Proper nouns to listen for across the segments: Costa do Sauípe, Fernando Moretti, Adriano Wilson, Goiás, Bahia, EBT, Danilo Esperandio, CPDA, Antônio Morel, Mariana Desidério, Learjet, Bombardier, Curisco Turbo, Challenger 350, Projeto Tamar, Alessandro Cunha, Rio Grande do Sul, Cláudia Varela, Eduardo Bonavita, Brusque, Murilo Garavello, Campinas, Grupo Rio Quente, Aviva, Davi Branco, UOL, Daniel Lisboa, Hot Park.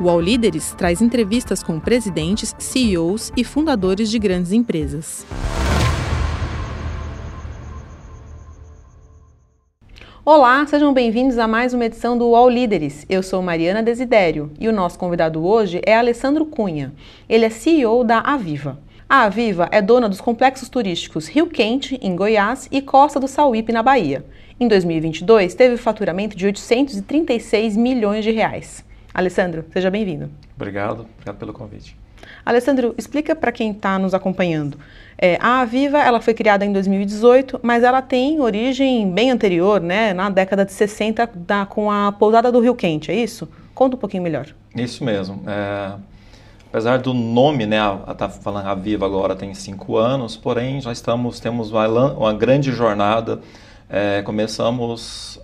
O All Líderes traz entrevistas com presidentes, CEOs e fundadores de grandes empresas. Olá, sejam bem-vindos a mais uma edição do All Líderes. Eu sou Mariana Desidério e o nosso convidado hoje é Alessandro Cunha. Ele é CEO da Aviva. A Aviva é dona dos complexos turísticos Rio Quente, em Goiás, e Costa do Sauípe, na Bahia. Em 2022, teve faturamento de 836 milhões de reais. Alessandro, seja bem-vindo. Obrigado pelo convite. Alessandro, explica para quem está nos acompanhando. A Aviva ela foi criada em 2018, mas ela tem origem bem anterior, né? Na década de 60, com a pousada do Rio Quente, é isso? Conta um pouquinho melhor. Isso mesmo. Apesar do nome, né? Tá falando Aviva agora tem 5 anos, porém já temos uma grande jornada. Começamos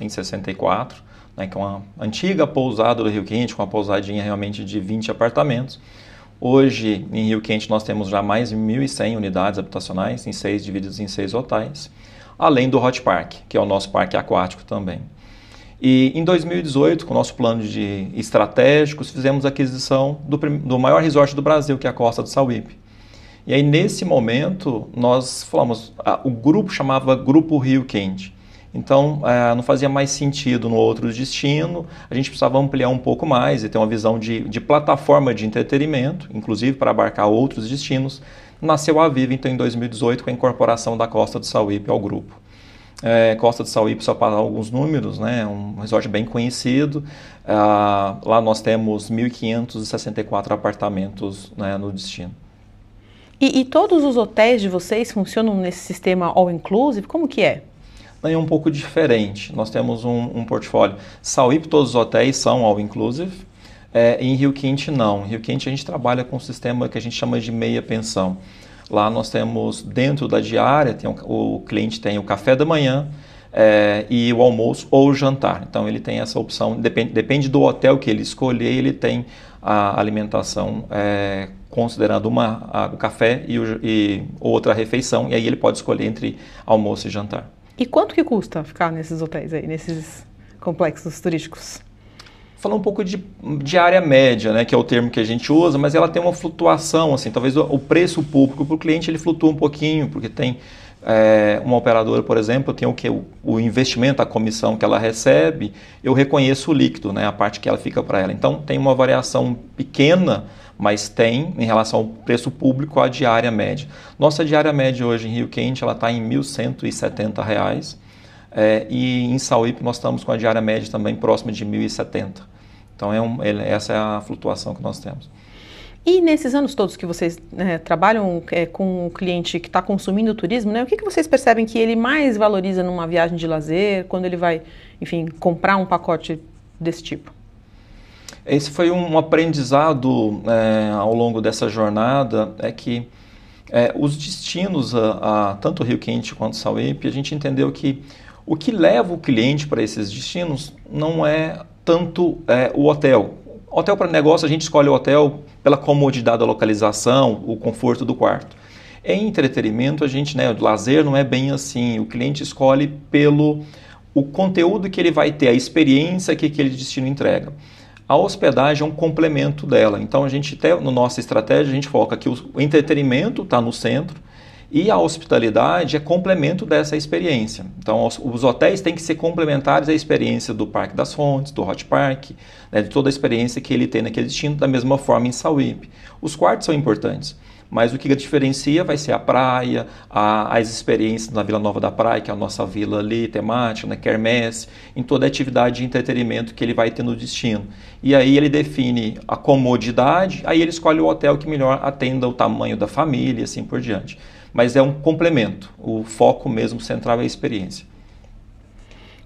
em 64. Né, que é uma antiga pousada do Rio Quente, com uma pousadinha realmente de 20 apartamentos. Hoje, em Rio Quente, nós temos já mais de 1.100 unidades habitacionais, divididas em 6 hotéis, além do Hot Park, que é o nosso parque aquático também. E em 2018, com o nosso plano de estratégicos, fizemos a aquisição do maior resort do Brasil, que é a Costa do Sauípe. E aí, nesse momento, nós falamos, o grupo chamava Grupo Rio Quente. Então, não fazia mais sentido no outro destino, a gente precisava ampliar um pouco mais e ter uma visão de plataforma de entretenimento, inclusive para abarcar outros destinos. Nasceu a Aviva, então, em 2018, com a incorporação da Costa do Sauípe ao grupo. Costa do Sauípe, só para alguns números, né? Um resort bem conhecido. Lá nós temos 1.564 apartamentos, né, no destino. E todos os hotéis de vocês funcionam nesse sistema all-inclusive? Como que é? É um pouco diferente. Nós temos um portfólio. Sauípe, todos os hotéis são all-inclusive. Em Rio Quente, não. Em Rio Quente, a gente trabalha com um sistema que a gente chama de meia pensão. Lá nós temos, dentro da diária, o cliente tem o café da manhã e o almoço ou o jantar. Então, ele tem essa opção. Depende do hotel que ele escolher, ele tem a alimentação considerando o café e outra refeição. E aí ele pode escolher entre almoço e jantar. E quanto que custa ficar nesses hotéis aí, nesses complexos turísticos? Falar um pouco de diária média, né, que é o termo que a gente usa, mas ela tem uma flutuação, assim, talvez o preço público para o cliente ele flutua um pouquinho, porque tem uma operadora, por exemplo, tem o investimento, a comissão que ela recebe, eu reconheço o líquido, né, a parte que ela fica para ela. Então tem uma variação pequena, mas tem em relação ao preço público a diária média. Nossa diária média hoje em Rio Quente ela está em R$ 1.170 e em Sauípe nós estamos com a diária média também próxima de R$ 1.070. Então essa é a flutuação que nós temos. E nesses anos todos que vocês trabalham com o cliente que está consumindo o turismo, né, o que vocês percebem que ele mais valoriza numa viagem de lazer, quando ele vai, enfim, comprar um pacote desse tipo? Esse foi um aprendizado ao longo dessa jornada, que os destinos, tanto Rio Quente quanto Sauípe, a gente entendeu que o que leva o cliente para esses destinos não é tanto o hotel. Hotel para negócio, a gente escolhe o hotel pela comodidade da localização, o conforto do quarto. Em entretenimento, a gente, o lazer não é bem assim, o cliente escolhe pelo o conteúdo que ele vai ter, a experiência que aquele destino entrega. A hospedagem é um complemento dela. Então, a gente até, na nossa estratégia, a gente foca que o entretenimento está no centro e a hospitalidade é complemento dessa experiência. Então, os hotéis têm que ser complementares à experiência do Parque das Fontes, do Hot Park, né, de toda a experiência que ele tem naquele destino, da mesma forma em Sauípe. Os quartos são importantes, mas o que diferencia vai ser a praia, as experiências na Vila Nova da Praia, que é a nossa vila ali, temática, na quermesse, em toda a atividade de entretenimento que ele vai ter no destino. E aí ele define a comodidade, aí ele escolhe o hotel que melhor atenda o tamanho da família e assim por diante. Mas é um complemento, o foco mesmo central é a experiência.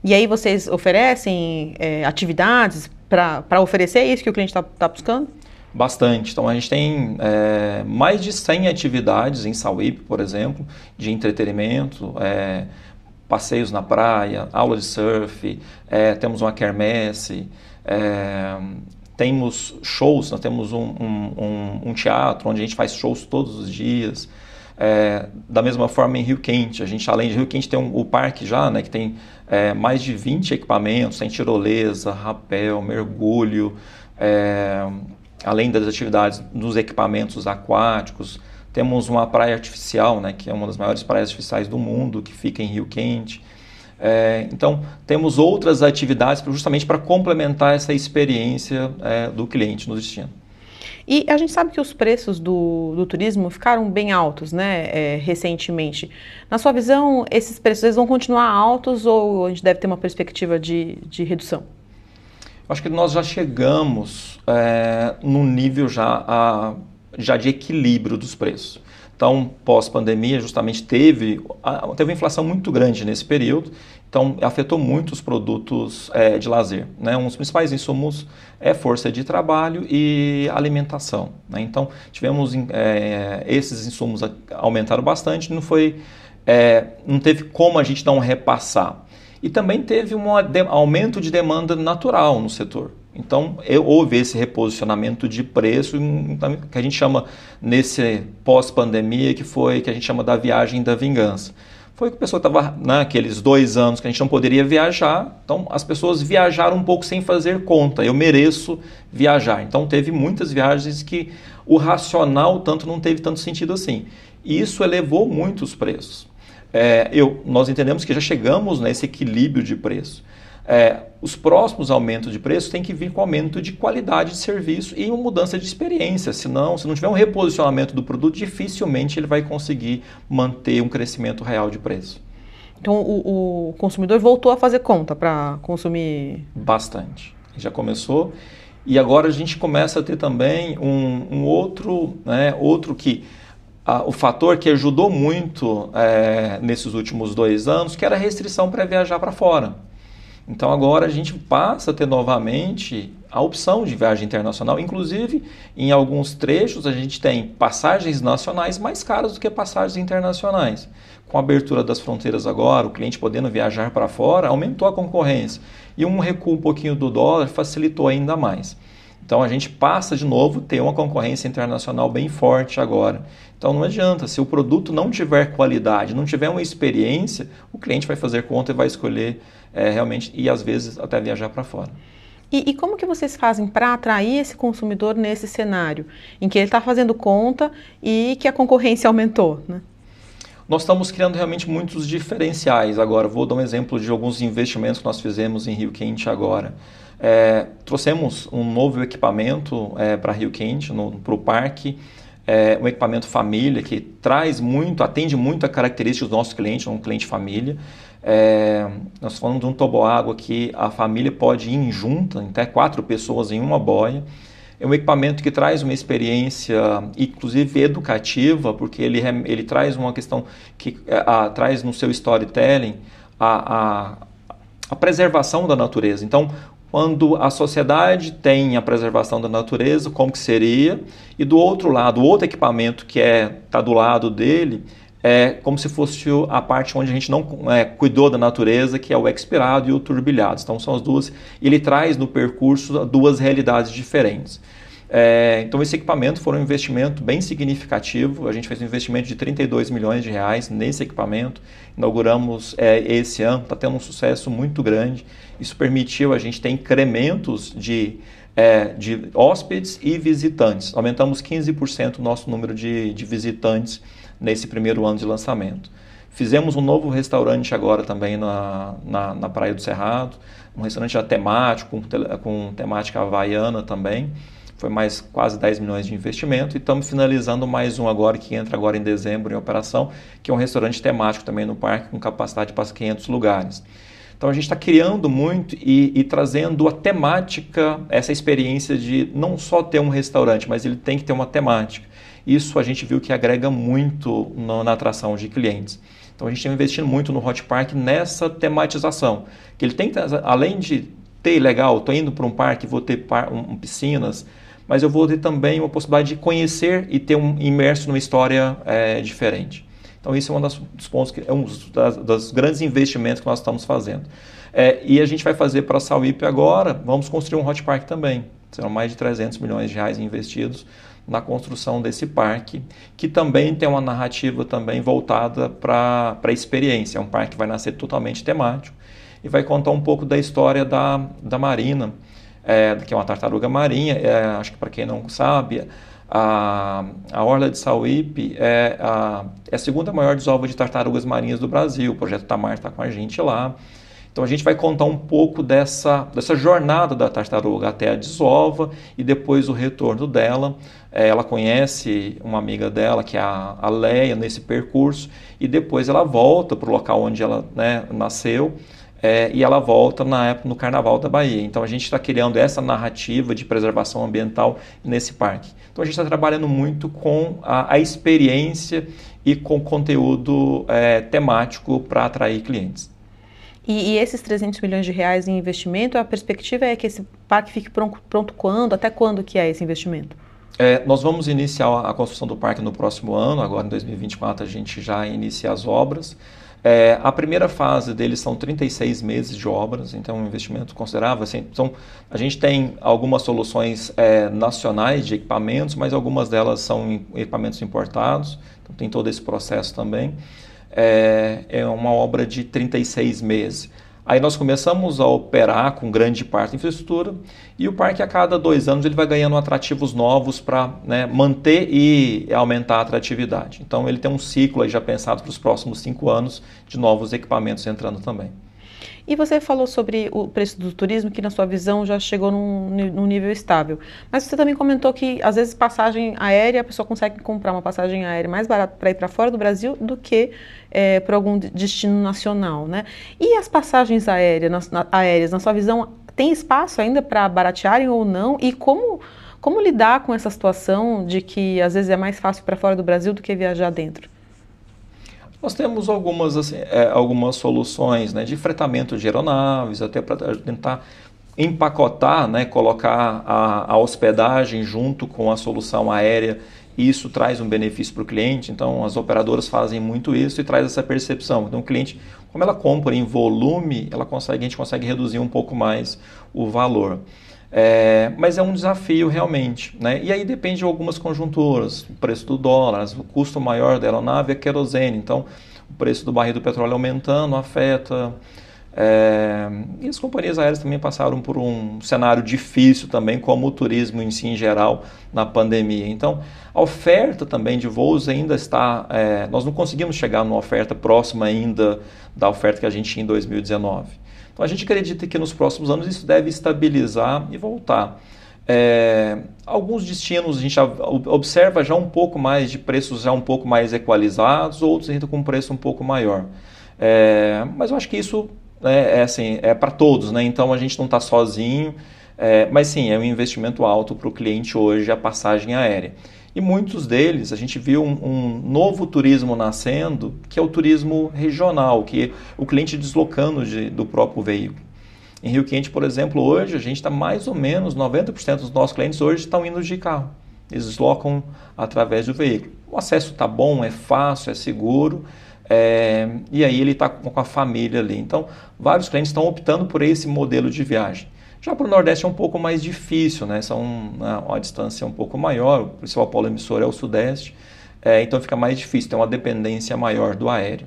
E aí vocês oferecem atividades para oferecer isso que o cliente está buscando? Bastante. Então, a gente tem mais de 100 atividades em Sauípe, por exemplo, de entretenimento, passeios na praia, aula de surf, temos uma quermesse, temos shows, nós temos um teatro onde a gente faz shows todos os dias. Da mesma forma em Rio Quente, a gente além de Rio Quente tem o parque já, né, que tem mais de 20 equipamentos, tem tirolesa, rapel, mergulho, além das atividades nos equipamentos aquáticos, temos uma praia artificial, né, que é uma das maiores praias artificiais do mundo, que fica em Rio Quente. Então, temos outras atividades justamente para complementar essa experiência do cliente no destino. E a gente sabe que os preços do turismo ficaram bem altos, né, recentemente. Na sua visão, esses preços eles vão continuar altos ou a gente deve ter uma perspectiva de redução? Acho que nós já chegamos num nível já de equilíbrio dos preços. Então, pós-pandemia, justamente teve uma inflação muito grande nesse período, então afetou muito os produtos de lazer, né? Um dos principais insumos é força de trabalho e alimentação, né? Então, tivemos esses insumos aumentaram bastante, não teve como a gente não repassar. E também teve um aumento de demanda natural no setor. Então, houve esse reposicionamento de preço que a gente chama, nesse pós-pandemia, que a gente chama da viagem da vingança. Foi que a pessoa estava naqueles 2 anos que a gente não poderia viajar, então as pessoas viajaram um pouco sem fazer conta, eu mereço viajar. Então, teve muitas viagens que o racional tanto não teve tanto sentido assim. E isso elevou muito os preços. Nós entendemos que já chegamos nesse equilíbrio de preço. Os próximos aumentos de preço têm que vir com aumento de qualidade de serviço e uma mudança de experiência. Se não tiver um reposicionamento do produto, dificilmente ele vai conseguir manter um crescimento real de preço. Então, o consumidor voltou a fazer conta para consumir? Bastante. Já começou. E agora a gente começa a ter também outro que... o fator que ajudou muito nesses últimos 2 anos, que era a restrição para viajar para fora. Então, agora a gente passa a ter novamente a opção de viagem internacional. Inclusive, em alguns trechos, a gente tem passagens nacionais mais caras do que passagens internacionais. Com a abertura das fronteiras agora, o cliente podendo viajar para fora, aumentou a concorrência. E um recuo um pouquinho do dólar facilitou ainda mais. Então, a gente passa de novo a ter uma concorrência internacional bem forte agora. Então, não adianta. Se o produto não tiver qualidade, não tiver uma experiência, o cliente vai fazer conta e vai escolher realmente, e às vezes até viajar para fora. E como que vocês fazem para atrair esse consumidor nesse cenário, em que ele está fazendo conta e que a concorrência aumentou, né? Nós estamos criando realmente muitos diferenciais agora. Vou dar um exemplo de alguns investimentos que nós fizemos em Rio Quente agora. Trouxemos um novo equipamento para Rio Quente, para o parque, um equipamento família que traz muito, atende muito a característica do nosso cliente, um cliente família. Nós falamos de um toboágua que a família pode ir em junta, até 4 pessoas em uma boia. É um equipamento que traz uma experiência, inclusive educativa, porque ele traz uma questão que traz no seu storytelling a preservação da natureza. Então, quando a sociedade tem a preservação da natureza, como que seria? E do outro lado, o outro equipamento que está do lado dele, é como se fosse a parte onde a gente não cuidou da natureza, que é o expirado e o turbilhado. Então, são as duas. Ele traz no percurso 2 realidades diferentes. Então, esse equipamento foi um investimento bem significativo. A gente fez um investimento de 32 milhões de reais nesse equipamento. Inauguramos esse ano. Está tendo um sucesso muito grande. Isso permitiu a gente ter incrementos de hóspedes e visitantes. Aumentamos 15% o nosso número de visitantes nesse primeiro ano de lançamento. Fizemos um novo restaurante agora também na Praia do Cerrado, um restaurante já temático, com temática havaiana também. Foi mais quase 10 milhões de investimento e estamos finalizando mais um agora, que entra agora em dezembro em operação, que é um restaurante temático também no parque, com capacidade para 500 lugares. Então, a gente está criando muito e trazendo a temática, essa experiência de não só ter um restaurante, mas ele tem que ter uma temática. Isso a gente viu que agrega muito na atração de clientes. Então, a gente está investindo muito no Hot Park nessa tematização, que ele tem, além de ter legal, estou indo para um parque, vou ter piscinas, mas eu vou ter também uma possibilidade de conhecer e ter imerso numa história diferente. Então, isso é um dos grandes investimentos que nós estamos fazendo. E a gente vai fazer para a Sauípe agora, vamos construir um Hot Park também. Serão mais de 300 milhões de reais investidos na construção desse parque, que também tem uma narrativa também voltada para a experiência. É um parque que vai nascer totalmente temático e vai contar um pouco da história da Marina, que é uma tartaruga marinha. Acho que para quem não sabe, a Orla de Sauípe é a segunda maior desova de tartarugas marinhas do Brasil. O Projeto Tamar está com a gente lá. Então a gente vai contar um pouco dessa jornada da tartaruga até a desova e depois o retorno dela. Ela conhece uma amiga dela, que é a Leia, nesse percurso, e depois ela volta para o local onde ela nasceu, e ela volta na época no Carnaval da Bahia. Então a gente está criando essa narrativa de preservação ambiental nesse parque. Então a gente está trabalhando muito com a experiência e com conteúdo temático para atrair clientes. E esses 300 milhões de reais em investimento, a perspectiva é que esse parque fique pronto quando? Até quando que é esse investimento? Nós vamos iniciar a construção do parque no próximo ano. Agora, em 2024, a gente já inicia as obras. A primeira fase deles são 36 meses de obras, então é um investimento considerável. Assim, a gente tem algumas soluções nacionais de equipamentos, mas algumas delas são equipamentos importados. Então tem todo esse processo também. É uma obra de 36 meses. Aí nós começamos a operar com grande parte da infraestrutura e o parque a cada 2 anos ele vai ganhando atrativos novos para manter e aumentar a atratividade. Então ele tem um ciclo aí já pensado para os próximos 5 anos de novos equipamentos entrando também. E você falou sobre o preço do turismo, que na sua visão já chegou num nível estável. Mas você também comentou que, às vezes, passagem aérea, a pessoa consegue comprar uma passagem aérea mais barata para ir para fora do Brasil do que para algum destino nacional, né? E as passagens aéreas, na sua visão, tem espaço ainda para baratearem ou não? E como lidar com essa situação de que, às vezes, é mais fácil para fora do Brasil do que viajar dentro? Nós temos algumas soluções de fretamento de aeronaves, até para tentar empacotar, colocar a hospedagem junto com a solução aérea. Isso traz um benefício para o cliente, então as operadoras fazem muito isso e traz essa percepção. Então o cliente, como ela compra em volume, a gente consegue reduzir um pouco mais o valor. Mas é um desafio realmente, E aí depende de algumas conjunturas, o preço do dólar, o custo maior da aeronave é querosene, então o preço do barril do petróleo aumentando afeta. E as companhias aéreas também passaram por um cenário difícil também, como o turismo em si em geral na pandemia. Então a oferta também de voos ainda está, nós não conseguimos chegar numa oferta próxima ainda da oferta que a gente tinha em 2019. Então a gente acredita que nos próximos anos isso deve estabilizar e voltar. Alguns destinos a gente observa já um pouco mais de preços já um pouco mais equalizados, outros ainda com um preço um pouco maior. Mas eu acho que isso é para todos, Então a gente não está sozinho, mas sim, é um investimento alto para o cliente hoje a passagem aérea. E muitos deles, a gente viu um novo turismo nascendo, que é o turismo regional, que é o cliente deslocando do próprio veículo. Em Rio Quente, por exemplo, hoje a gente está mais ou menos, 90% dos nossos clientes hoje estão indo de carro. Eles deslocam através do veículo. O acesso está bom, é fácil, é seguro, e aí ele está com a família ali. Então, vários clientes estão optando por esse modelo de viagem. Já para o Nordeste é um pouco mais difícil, uma distância um pouco maior, o principal polo emissor é o Sudeste, então fica mais difícil, tem uma dependência maior do aéreo.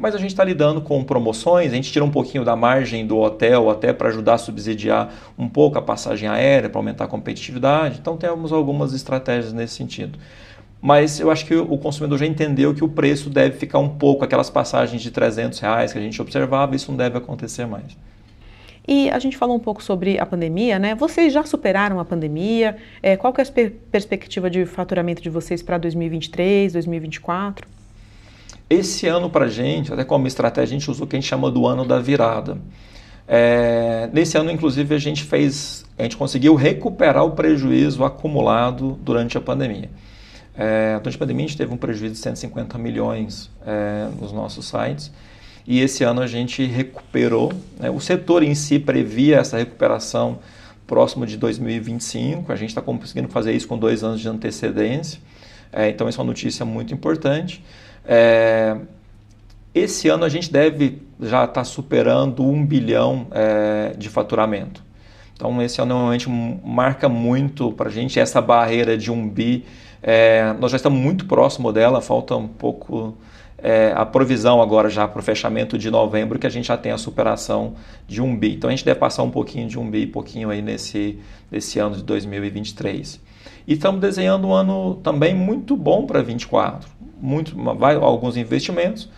Mas a gente está lidando com promoções, a gente tira um pouquinho da margem do hotel até para ajudar a subsidiar um pouco a passagem aérea, para aumentar a competitividade, então temos algumas estratégias nesse sentido. Mas eu acho que o consumidor já entendeu que o preço deve ficar um pouco, aquelas passagens de R$300 que a gente observava, isso não deve acontecer mais. E a gente falou um pouco sobre a pandemia, Vocês já superaram a pandemia? Qual que é a perspectiva de faturamento de vocês para 2023, 2024? Esse ano para a gente, até como estratégia, a gente usou o que a gente chama do ano da virada. Nesse ano, inclusive, a gente conseguiu recuperar o prejuízo acumulado durante a pandemia. Durante a pandemia, a gente teve um prejuízo de 150 milhões nos nossos sites. E esse ano a gente recuperou, O setor em si previa essa recuperação próximo de 2025, a gente está conseguindo fazer isso com 2 anos de antecedência, então isso é uma notícia muito importante. Esse ano a gente deve já estar superando 1 bilhão de faturamento. Então esse ano realmente marca muito para a gente essa barreira de 1 bi, nós já estamos muito próximo dela, falta um pouco... a provisão agora já para o fechamento de novembro, que a gente já tem a superação de 1 bi. Então, a gente deve passar um pouquinho de 1 bi, pouquinho aí nesse ano de 2023. E estamos desenhando um ano também muito bom para 2024. Alguns investimentos.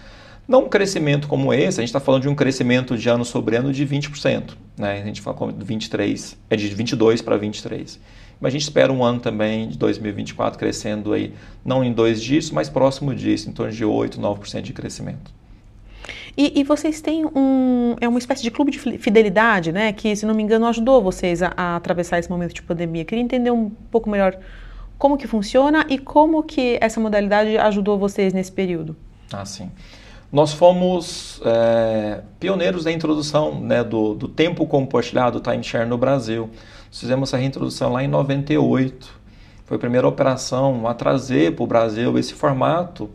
Não um crescimento como esse, a gente está falando de um crescimento de ano sobre ano de 20%. Né? A gente fala de 23, é de 22 para 23. Mas a gente espera um ano também de 2024 crescendo aí, não em 2 dígitos, mas próximo disso, em torno de 8, 9% de crescimento. E vocês têm uma espécie de clube de fidelidade, né? Que, se não me engano, ajudou vocês a atravessar esse momento de pandemia. Queria entender um pouco melhor como que funciona e como que essa modalidade ajudou vocês nesse período. Ah, sim. Nós fomos pioneiros da introdução, né, do tempo compartilhado, timeshare no Brasil. Nós fizemos essa reintrodução lá em 98. Foi a primeira operação a trazer para o Brasil esse formato,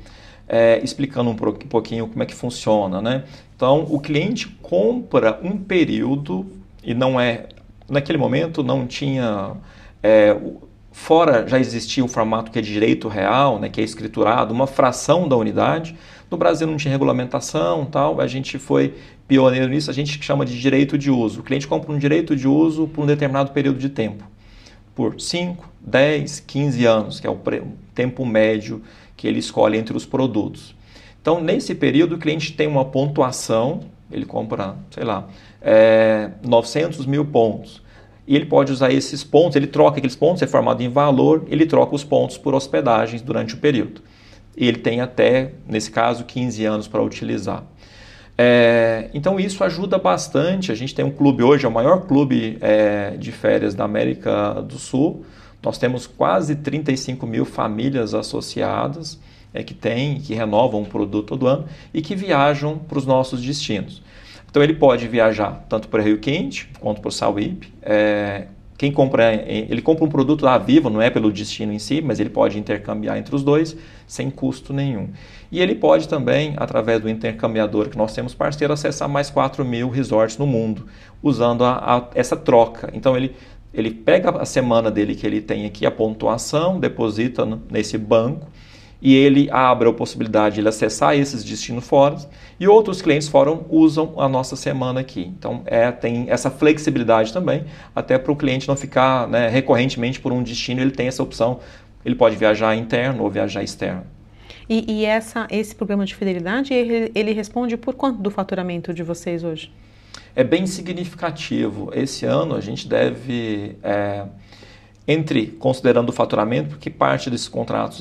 explicando um pouquinho como é que funciona, né? Então, o cliente compra um período e não naquele momento não tinha... Fora já existia o formato que é direito real, né, que é escriturado, uma fração da unidade. No Brasil não tinha regulamentação, tal. A gente foi pioneiro nisso, a gente chama de direito de uso. O cliente compra um direito de uso por um determinado período de tempo, por 5, 10, 15 anos, que é o tempo médio que ele escolhe entre os produtos. Então, nesse período, o cliente tem uma pontuação, ele compra, sei lá, 900 mil pontos. E ele pode usar esses pontos, ele troca aqueles pontos, é formado em valor, ele troca os pontos por hospedagens durante o período. Ele tem até, nesse caso, 15 anos para utilizar. Então, isso ajuda bastante. A gente tem um clube hoje, é o maior clube de férias da América do Sul. Nós temos quase 35 mil famílias associadas que renovam o produto todo ano e que viajam para os nossos destinos. Então, ele pode viajar tanto para o Rio Quente quanto para o Sauípe. Ele compra um produto da Aviva, não é pelo destino em si, mas ele pode intercambiar entre os dois sem custo nenhum. E ele pode também, através do intercambiador que nós temos parceiro, acessar mais 4 mil resorts no mundo, usando essa troca. Então, ele pega a semana dele que ele tem aqui, a pontuação, deposita nesse banco, e ele abre a possibilidade de ele acessar esses destinos fora, e outros clientes fora usam a nossa semana aqui. Então, tem essa flexibilidade também, até para o cliente não ficar, né, recorrentemente por um destino, ele tem essa opção, ele pode viajar interno ou viajar externo. E esse programa de fidelidade, ele responde por quanto do faturamento de vocês hoje? É bem significativo. Esse ano a gente deve... considerando o faturamento, porque parte desses contratos,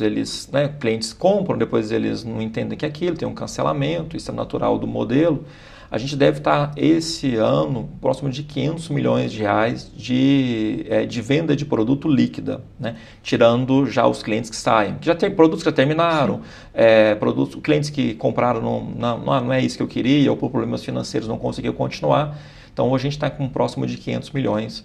clientes compram, depois eles não entendem que é aquilo, tem um cancelamento, isso é natural do modelo. A gente deve estar, esse ano, próximo de 500 milhões de reais de venda de produto líquida, né? Tirando já os clientes que saem. Já tem produtos que já terminaram, clientes que compraram, não é isso que eu queria, ou por problemas financeiros não conseguiu continuar. Então, hoje a gente está com próximo de 500 milhões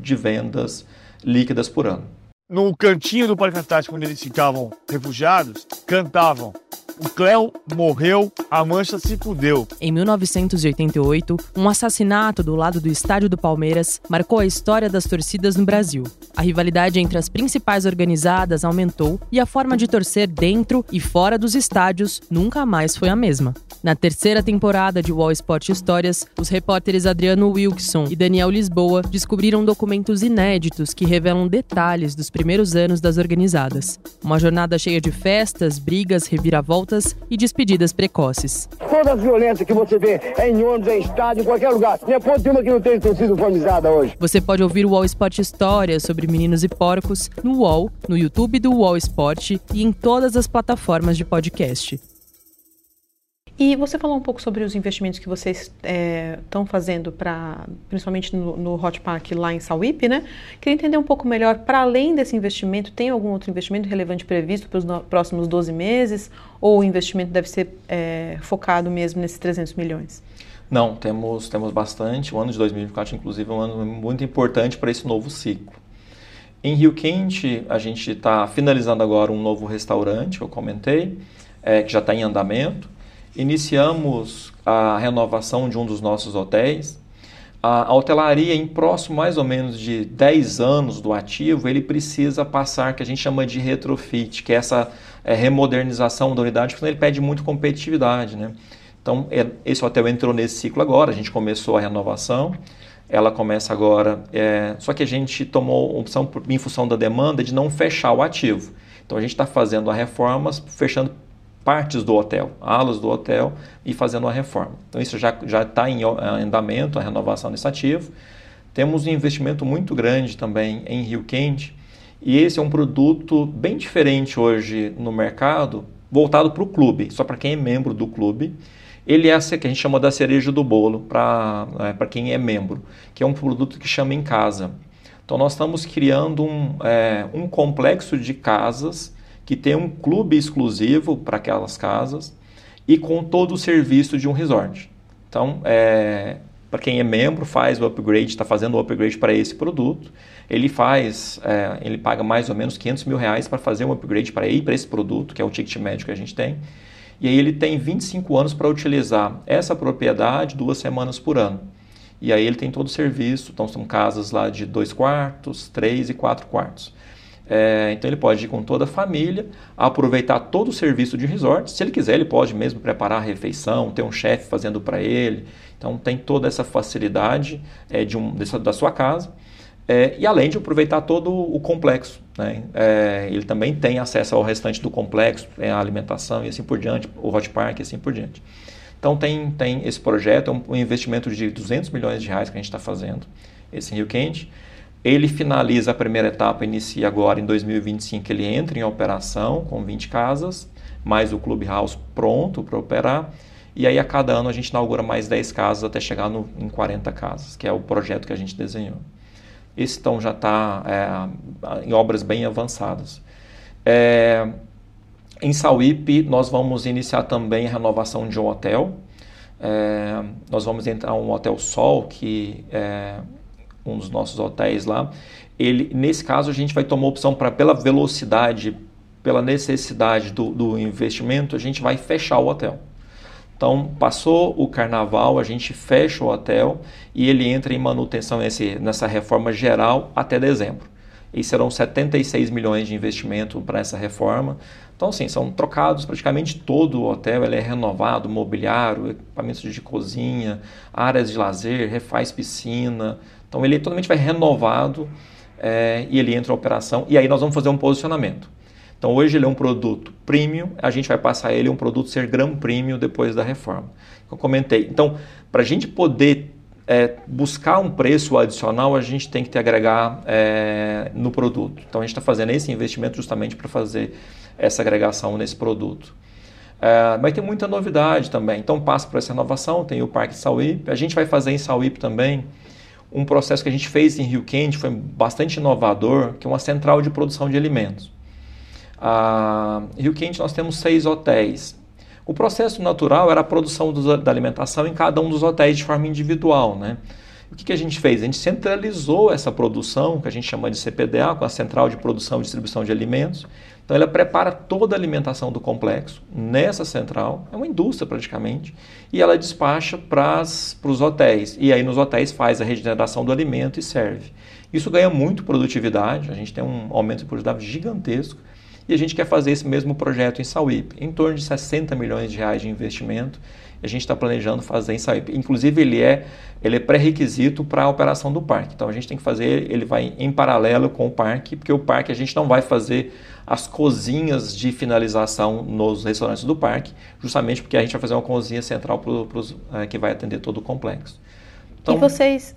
de vendas líquidas por ano. No cantinho do Parque Antártico, onde eles ficavam refugiados, cantavam: "O Cléo morreu, a Mancha se fudeu". Em 1988, um assassinato do lado do estádio do Palmeiras marcou a história das torcidas no Brasil. A rivalidade entre as principais organizadas aumentou e a forma de torcer dentro e fora dos estádios nunca mais foi a mesma. Na terceira temporada de Wall Sport Histórias, os repórteres Adriano Wilson e Daniel Lisboa descobriram documentos inéditos que revelam detalhes dos primeiros anos das organizadas. Uma jornada cheia de festas, brigas, reviravoltas e despedidas precoces. Toda a violência que você vê é em ônibus, é em estádio, em qualquer lugar. Não é ponto de uma que não tem sido organizada hoje. Você pode ouvir o Wall Sport Histórias sobre meninos e porcos no UOL, no YouTube do UOL Sport e em todas as plataformas de podcast. E você falou um pouco sobre os investimentos que vocês estão fazendo, principalmente no Hot Park lá em Sauípe, né? Queria entender um pouco melhor, para além desse investimento, tem algum outro investimento relevante previsto para os próximos 12 meses? Ou o investimento deve ser focado mesmo nesses 300 milhões? Não, temos bastante. O ano de 2024, inclusive, é um ano muito importante para esse novo ciclo. Em Rio Quente, a gente está finalizando agora um novo restaurante, que eu comentei, que já está em andamento. Iniciamos a renovação de um dos nossos hotéis. a hotelaria, em próximo mais ou menos de 10 anos do ativo, ele precisa passar, que a gente chama de retrofit, que é essa remodernização da unidade, porque ele pede muito competitividade, né? Então, esse hotel entrou nesse ciclo agora, a gente começou a renovação, ela começa agora, só que a gente tomou a opção, em função da demanda, de não fechar o ativo. Então, a gente está fazendo a reforma, fechando partes do hotel, alas do hotel e fazendo a reforma. Então, isso já está em andamento, a renovação desse ativo. Temos um investimento muito grande também em Rio Quente, e esse é um produto bem diferente hoje no mercado, voltado para o clube, só para quem é membro do clube. Ele é que a gente chama da cereja do bolo, para quem é membro, que é um produto que chama em casa. Então, nós estamos criando um complexo de casas que tem um clube exclusivo para aquelas casas e com todo o serviço de um resort. Então, para quem é membro, faz o upgrade, está fazendo o upgrade para esse produto, ele paga mais ou menos R$500 mil para fazer um upgrade para ir para esse produto, que é o ticket médio que a gente tem. E aí ele tem 25 anos para utilizar essa propriedade 2 semanas por ano. E aí ele tem todo o serviço, então são casas lá de 2 quartos, 3 e 4 quartos. Então ele pode ir com toda a família, aproveitar todo o serviço de resort. Se ele quiser, ele pode mesmo preparar a refeição, ter um chefe fazendo para ele. Então tem toda essa facilidade da sua casa. E além de aproveitar todo o complexo, né? Ele também tem acesso ao restante do complexo, a alimentação e assim por diante, o Hot Park e assim por diante. Então tem esse projeto, um investimento de R$200 milhões que a gente está fazendo, esse Rio Quente. Ele finaliza a primeira etapa, inicia agora em 2025, ele entra em operação com 20 casas, mais o Clubhouse pronto para operar. E aí a cada ano a gente inaugura mais 10 casas até chegar em 40 casas, que é o projeto que a gente desenhou. Esse então já está em obras bem avançadas. Em Sauípe, nós vamos iniciar também a renovação de um hotel. Nós vamos entrar um hotel Sol, que é um dos nossos hotéis lá. Nesse caso, a gente vai tomar opção pela velocidade, pela necessidade do investimento, a gente vai fechar o hotel. Então, passou o carnaval, a gente fecha o hotel e ele entra em manutenção nessa reforma geral até dezembro. E serão 76 milhões de investimento para essa reforma. Então, sim, são trocados praticamente todo o hotel, ele é renovado, mobiliário, equipamentos de cozinha, áreas de lazer, refaz piscina. Então, ele totalmente vai renovado e ele entra em operação. E aí nós vamos fazer um posicionamento. Então, hoje ele é um produto premium, a gente vai passar ele um produto ser gran premium depois da reforma. Eu comentei. Então, para a gente poder buscar um preço adicional, a gente tem que agregar no produto. Então, a gente está fazendo esse investimento justamente para fazer essa agregação nesse produto. Mas tem muita novidade também. Então, passa por essa renovação, tem o Parque de Sauípe. A gente vai fazer em Sauípe também um processo que a gente fez em Rio Quente, foi bastante inovador, que é uma central de produção de alimentos. Rio Quente nós temos 6 hotéis. O processo natural era a produção da alimentação em cada um dos hotéis de forma individual, né? O que a gente fez? A gente centralizou essa produção, que a gente chama de CPDA, com a Central de Produção e Distribuição de Alimentos. Então ela prepara toda a alimentação do complexo nessa central, é uma indústria praticamente, e ela despacha para os hotéis. E aí nos hotéis faz a regeneração do alimento e serve. Isso ganha muito produtividade, a gente tem um aumento de produtividade gigantesco. E a gente quer fazer esse mesmo projeto em Sauípe, em torno de R$60 milhões de investimento. A gente está planejando fazer em Sauípe. Inclusive, ele é pré-requisito para a operação do parque. Então, a gente tem que fazer, ele vai em paralelo com o parque, porque o parque a gente não vai fazer as cozinhas de finalização nos restaurantes do parque, justamente porque a gente vai fazer uma cozinha central que vai atender todo o complexo. Então, vocês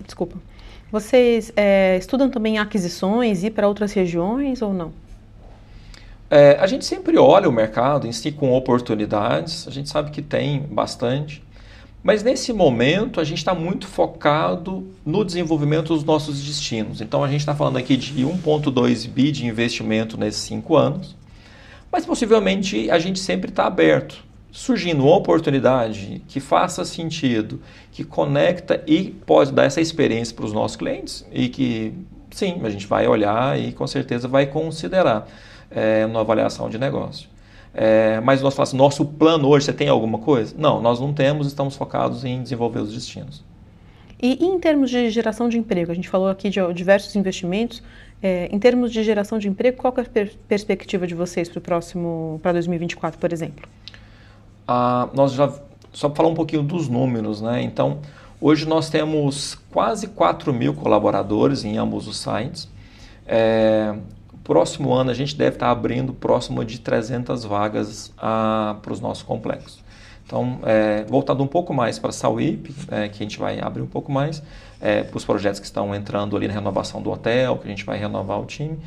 estudam também aquisições e ir para outras regiões ou não? A gente sempre olha o mercado em si com oportunidades, a gente sabe que tem bastante, mas nesse momento a gente está muito focado no desenvolvimento dos nossos destinos. Então a gente está falando aqui de 1,2 bi de investimento nesses 5 anos, mas possivelmente a gente sempre está aberto. Surgindo uma oportunidade que faça sentido, que conecta e pode dar essa experiência para os nossos clientes e que sim, a gente vai olhar e com certeza vai considerar. Uma avaliação de negócio. Mas nós falamos, nosso plano hoje, você tem alguma coisa? Não, nós não temos, estamos focados em desenvolver os destinos. E em termos de geração de emprego, a gente falou aqui de diversos investimentos, em termos de geração de emprego, qual que é a perspectiva de vocês para o próximo, para 2024, por exemplo? Nós já, só para falar um pouquinho dos números, né? Então, hoje nós temos quase 4 mil colaboradores em ambos os sites. Próximo ano a gente deve estar abrindo próximo de 300 vagas para os nossos complexos. Então, voltado um pouco mais para a Sauípe, que a gente vai abrir um pouco mais, para os projetos que estão entrando ali na renovação do hotel, que a gente vai renovar o time.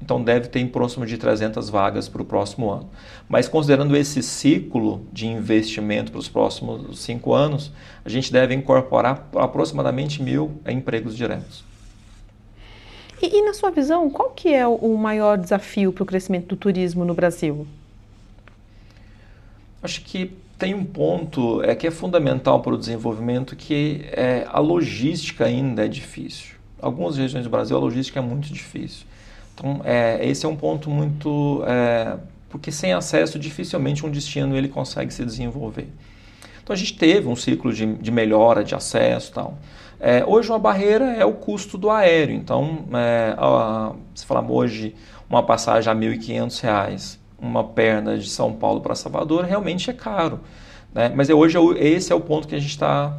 Então, deve ter em próximo de 300 vagas para o próximo ano. Mas, considerando esse ciclo de investimento para os próximos 5 anos, a gente deve incorporar aproximadamente 1.000 empregos diretos. E na sua visão, qual que é o maior desafio para o crescimento do turismo no Brasil? Acho que tem um ponto que é fundamental para o desenvolvimento, que a logística ainda é difícil. Algumas regiões do Brasil a logística é muito difícil. Então, esse é um ponto muito... porque sem acesso, dificilmente um destino ele consegue se desenvolver. Então, a gente teve um ciclo de melhora, de acesso e tal. Hoje, uma barreira é o custo do aéreo. Então, se falar hoje, uma passagem a R$ 1.500, uma perna de São Paulo para Salvador, realmente é caro, né? Mas hoje esse é o ponto que a gente está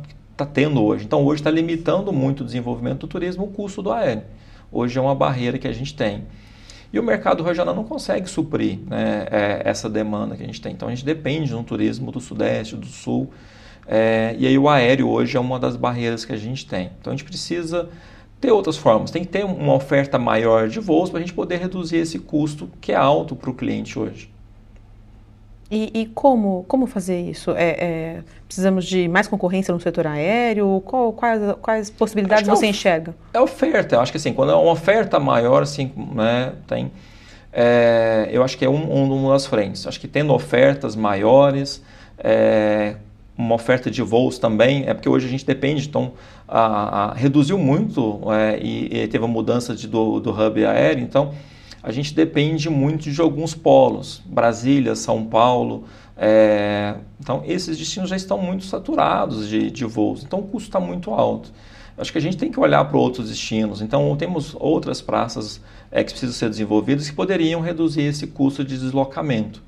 tendo hoje. Então, hoje está limitando muito o desenvolvimento do turismo o custo do aéreo. Hoje é uma barreira que a gente tem. E o mercado regional não consegue suprir, né, essa demanda que a gente tem. Então, a gente depende de um turismo do Sudeste, do Sul. E aí o aéreo hoje é uma das barreiras que a gente tem. Então, a gente precisa... ter outras formas, tem que ter uma oferta maior de voos para a gente poder reduzir esse custo que é alto para o cliente hoje. E como fazer isso? Precisamos de mais concorrência no setor aéreo? Quais possibilidades você enxerga? É oferta, eu acho que assim, quando é uma oferta maior, assim, né, tem, eu acho que é uma das frentes. Acho que tendo ofertas maiores, uma oferta de voos também, porque hoje a gente depende, então reduziu muito e teve a mudança do hub aéreo, então a gente depende muito de alguns polos, Brasília, São Paulo, então esses destinos já estão muito saturados de voos, então o custo está muito alto. Acho que a gente tem que olhar para outros destinos, então temos outras praças que precisam ser desenvolvidas que poderiam reduzir esse custo de deslocamento.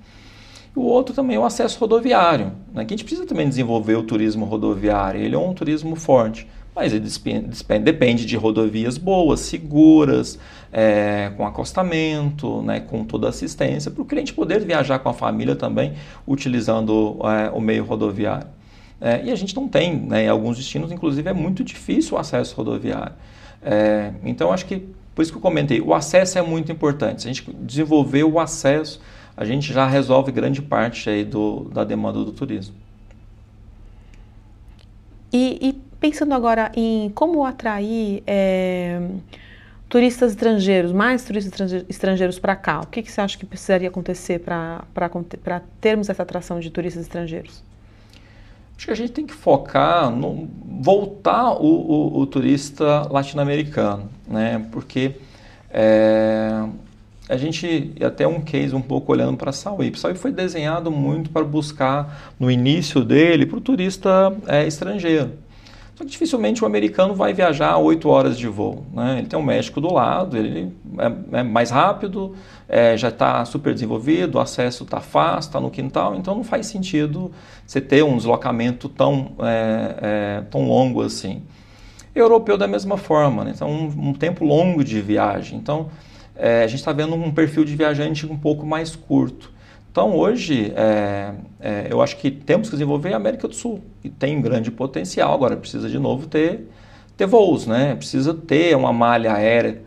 O outro também é o acesso rodoviário, né? Que a gente precisa também desenvolver o turismo rodoviário, ele é um turismo forte, mas ele depende de rodovias boas, seguras, com acostamento, né, com toda assistência, para o cliente poder viajar com a família também, utilizando o meio rodoviário. E a gente não tem, né, em alguns destinos, inclusive, é muito difícil o acesso rodoviário. Então, acho que, por isso que eu comentei, o acesso é muito importante, se a gente desenvolver o acesso, a gente já resolve grande parte aí da demanda do turismo. E pensando agora em como atrair turistas estrangeiros, mais turistas estrangeiros para cá, o que você acha que precisaria acontecer para termos essa atração de turistas estrangeiros? Acho que a gente tem que focar, voltar o turista latino-americano, né? Porque... a gente, até um case um pouco olhando para a Sauípe. A Sauípe foi desenhado muito para buscar, no início dele, para o turista estrangeiro. Só que dificilmente o americano vai viajar 8 horas de voo, né? Ele tem o México do lado, ele é mais rápido, já está super desenvolvido, o acesso está fácil, está no quintal, então não faz sentido você ter um deslocamento tão longo assim. Europeu da mesma forma, né? Então um tempo longo de viagem. Então, a gente está vendo um perfil de viajante um pouco mais curto. Então, hoje, eu acho que temos que desenvolver a América do Sul, que tem um grande potencial. Agora, precisa de novo ter voos, né? Precisa ter uma malha aérea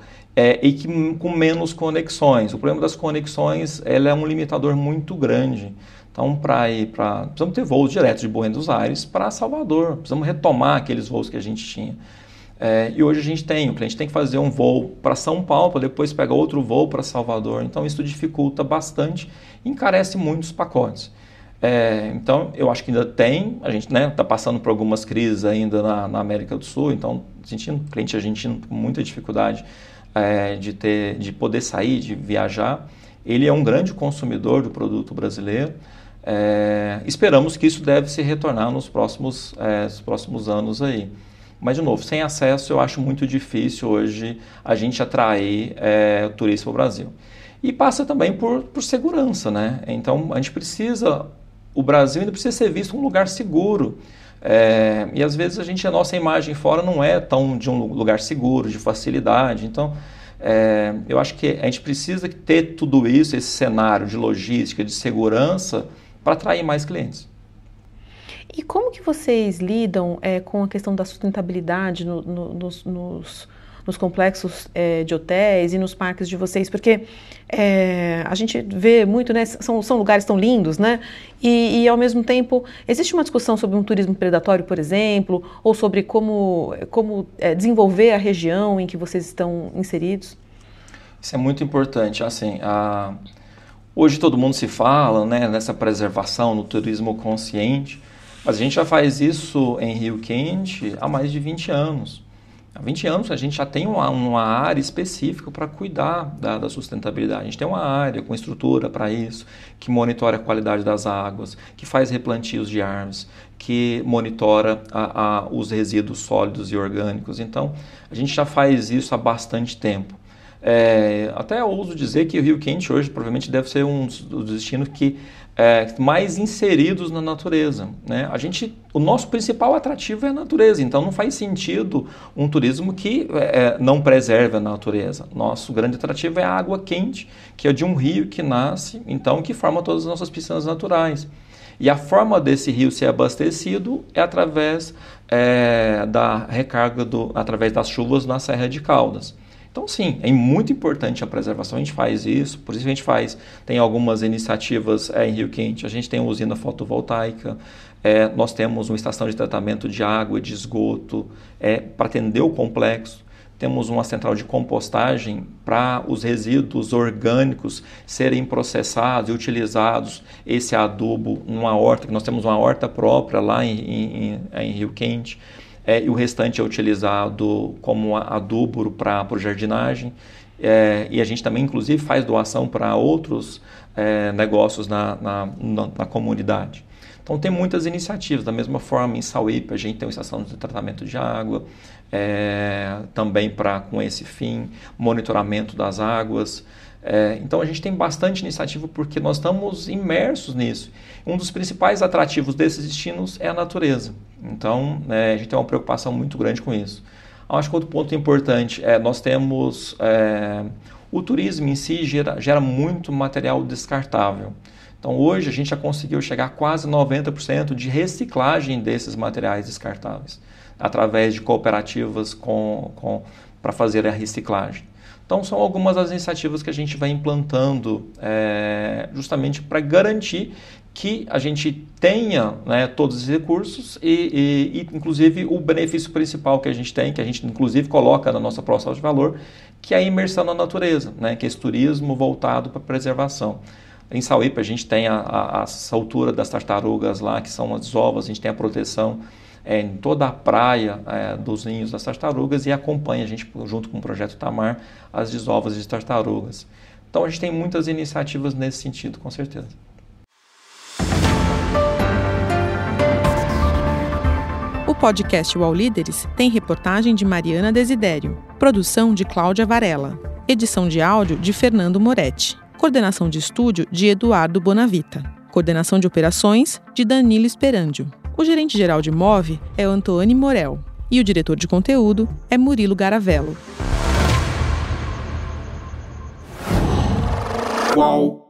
e com menos conexões. O problema das conexões ela é um limitador muito grande. Então, precisamos ter voos diretos de Buenos Aires para Salvador. Precisamos retomar aqueles voos que a gente tinha. E hoje o cliente tem que fazer um voo para São Paulo, para depois pegar outro voo para Salvador. Então, isso dificulta bastante e encarece muitos pacotes. Então, eu acho que ainda tem, a gente está passando por algumas crises ainda na América do Sul, então, o cliente argentino com muita dificuldade de poder sair, de viajar. Ele é um grande consumidor do produto brasileiro, Esperamos que isso deve se retornar nos próximos anos aí. Mas, de novo, sem acesso eu acho muito difícil hoje a gente atrair turista para o Brasil. E passa também por segurança, né? Então, a gente precisa... O Brasil ainda precisa ser visto um lugar seguro. E, às vezes, a nossa imagem fora não é tão de um lugar seguro, de facilidade. Então, eu acho que a gente precisa ter tudo isso, esse cenário de logística, de segurança, para atrair mais clientes. E como que vocês lidam com a questão da sustentabilidade nos complexos de hotéis e nos parques de vocês? Porque a gente vê muito, né? São lugares tão lindos, né? E ao mesmo tempo, existe uma discussão sobre um turismo predatório, por exemplo, ou sobre como desenvolver a região em que vocês estão inseridos? Isso é muito importante. Assim, hoje todo mundo se fala, né, nessa preservação, no turismo consciente, mas a gente já faz isso em Rio Quente há mais de 20 anos. Há 20 anos a gente já tem uma área específica para cuidar da sustentabilidade. A gente tem uma área com estrutura para isso, que monitora a qualidade das águas, que faz replantios de árvores, que monitora os resíduos sólidos e orgânicos. Então, a gente já faz isso há bastante tempo. Até ouso dizer que o Rio Quente hoje provavelmente deve ser um dos destinos que mais inseridos na natureza, né? O nosso principal atrativo é a natureza, então não faz sentido um turismo que não preserve a natureza. Nosso grande atrativo é a água quente, que é de um rio que nasce, então que forma todas as nossas piscinas naturais. E a forma desse rio ser abastecido é através da recarga, através das chuvas na Serra de Caldas. Então, sim, é muito importante a preservação, a gente faz isso, por isso a gente tem algumas iniciativas em Rio Quente, a gente tem uma usina fotovoltaica, nós temos uma estação de tratamento de água e de esgoto para atender o complexo, temos uma central de compostagem para os resíduos orgânicos serem processados e utilizados, esse adubo, numa horta, que nós temos uma horta própria lá em Rio Quente. E o restante é utilizado como adubo para jardinagem. E a gente também, inclusive, faz doação para outros negócios na comunidade. Então, tem muitas iniciativas. Da mesma forma, em Sauípe, a gente tem uma estação de tratamento de água, também com esse fim, monitoramento das águas. Então, a gente tem bastante iniciativa porque nós estamos imersos nisso. Um dos principais atrativos desses destinos é a natureza. Então, a gente tem uma preocupação muito grande com isso. Acho que outro ponto importante é nós temos... O turismo em si gera muito material descartável. Então, hoje a gente já conseguiu chegar a quase 90% de reciclagem desses materiais descartáveis, através de cooperativas para fazer a reciclagem. Então, são algumas das iniciativas que a gente vai implantando justamente para garantir que a gente tenha, né, todos os recursos e, inclusive, o benefício principal que a gente tem, que a gente, inclusive, coloca na nossa proposta de valor, que é a imersão na natureza, né, que é esse turismo voltado para a preservação. Em Sauípe, a gente tem a soltura das tartarugas lá, que são as ovas, a gente tem a proteção em toda a praia dos ninhos das tartarugas e acompanha a gente, junto com o Projeto Tamar, as desovas de tartarugas. Então, a gente tem muitas iniciativas nesse sentido, com certeza. O podcast UOL Líderes tem reportagem de Mariana Desidério, produção de Cláudia Varela, edição de áudio de Fernando Moretti, coordenação de estúdio de Eduardo Bonavita, coordenação de operações de Danilo Esperandio. O gerente-geral de MOVE é Antônio Morel e o diretor de conteúdo é Murilo Garavello. Uau.